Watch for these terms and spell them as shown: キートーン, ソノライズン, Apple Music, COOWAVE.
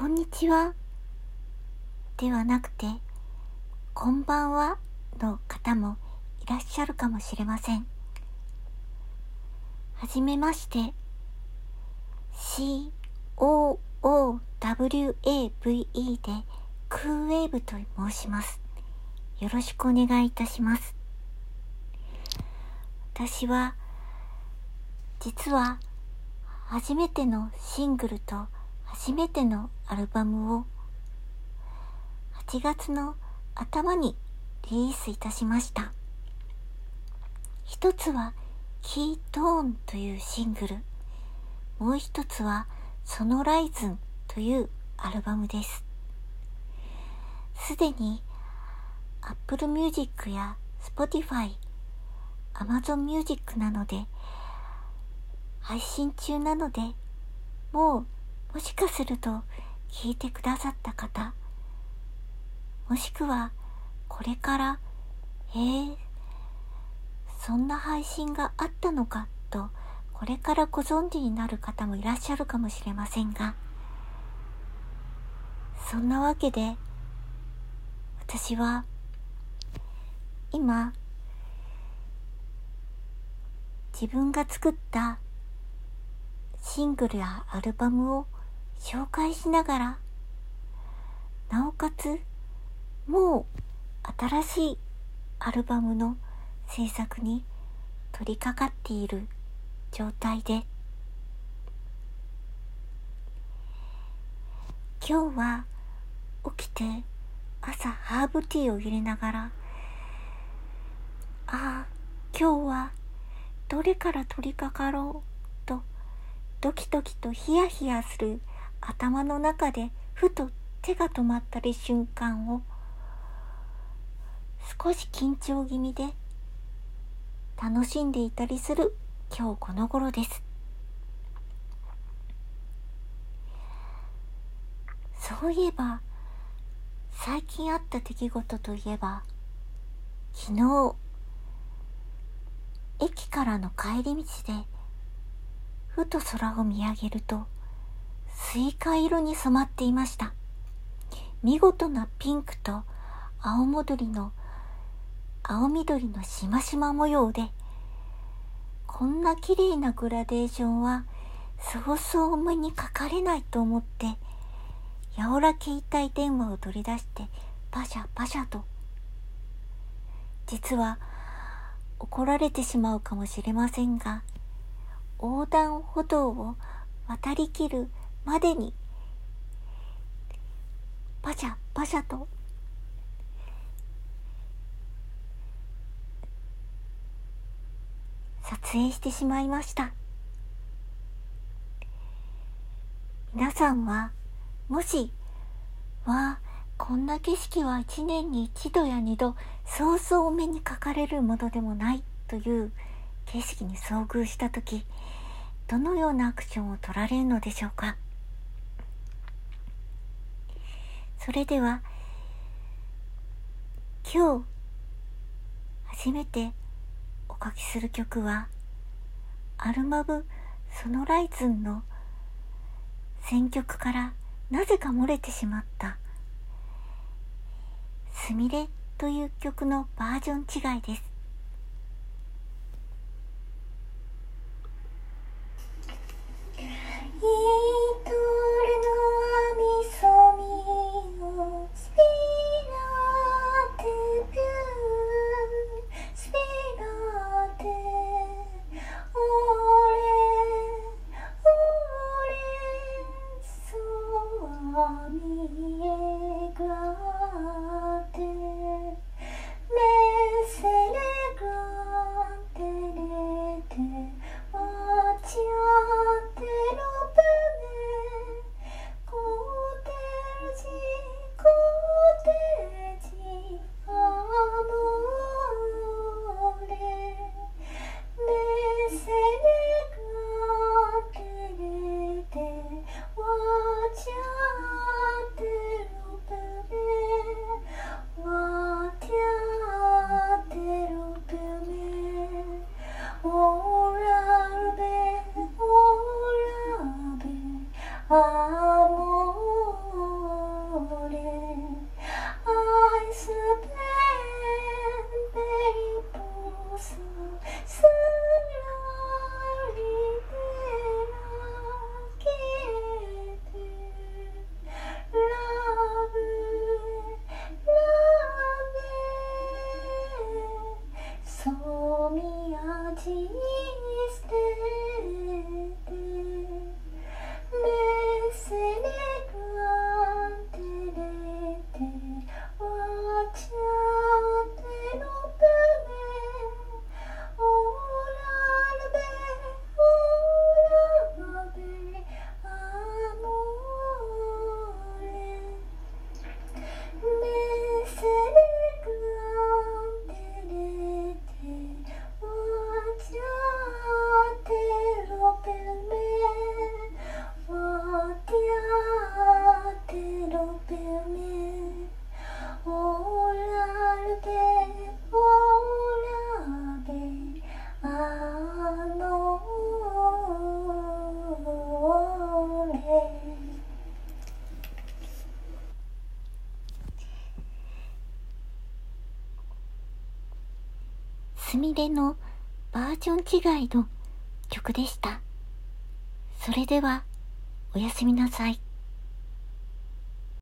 こんにちはではなくてこんばんはの方もいらっしゃるかもしれません。はじめまして COOWAVE でCOOWAVEと申します。よろしくお願いいたします。私は実は初めてのシングルと初めてのアルバムを8月の頭にリリースいたしました。一つはキートーンというシングル、もう一つはソノライズンというアルバムです。すでに Apple Music や Spotify、Amazon Music などで配信中なので、もしかすると聞いてくださった方、もしくはこれからそんな配信があったのかとこれからご存知になる方もいらっしゃるかもしれませんが、そんなわけで私は今自分が作ったシングルやアルバムを紹介しながら、なおかつもう新しいアルバムの制作に取り掛かっている状態で、今日は起きて朝ハーブティーを入れながら、今日はどれから取り掛かろうとドキドキとヒヤヒヤする頭の中でふと手が止まったり瞬間を、少し緊張気味で楽しんでいたりする今日この頃です。そういえば最近あった出来事といえば、昨日駅からの帰り道でふと空を見上げるとスイカ色に染まっていました。見事なピンクと青緑のしましま模様で、こんな綺麗なグラデーションはそうそうお目にかかれないと思って、やおら携帯電話を取り出してパシャパシャと、実は怒られてしまうかもしれませんが、横断歩道を渡りきるまでにパシャパシャと撮影してしまいました。皆さんはもしこんな景色は1年に1度や2度そうそうお目にかかれるものでもないという景色に遭遇したとき、どのようなアクションを取られるのでしょうか。それでは今日初めてお書きする曲は、アルバムソノライズンの選曲からなぜか漏れてしまったスミレという曲のバージョン違いです。すみれのバージョン違いの曲でした。それではおやすみなさい。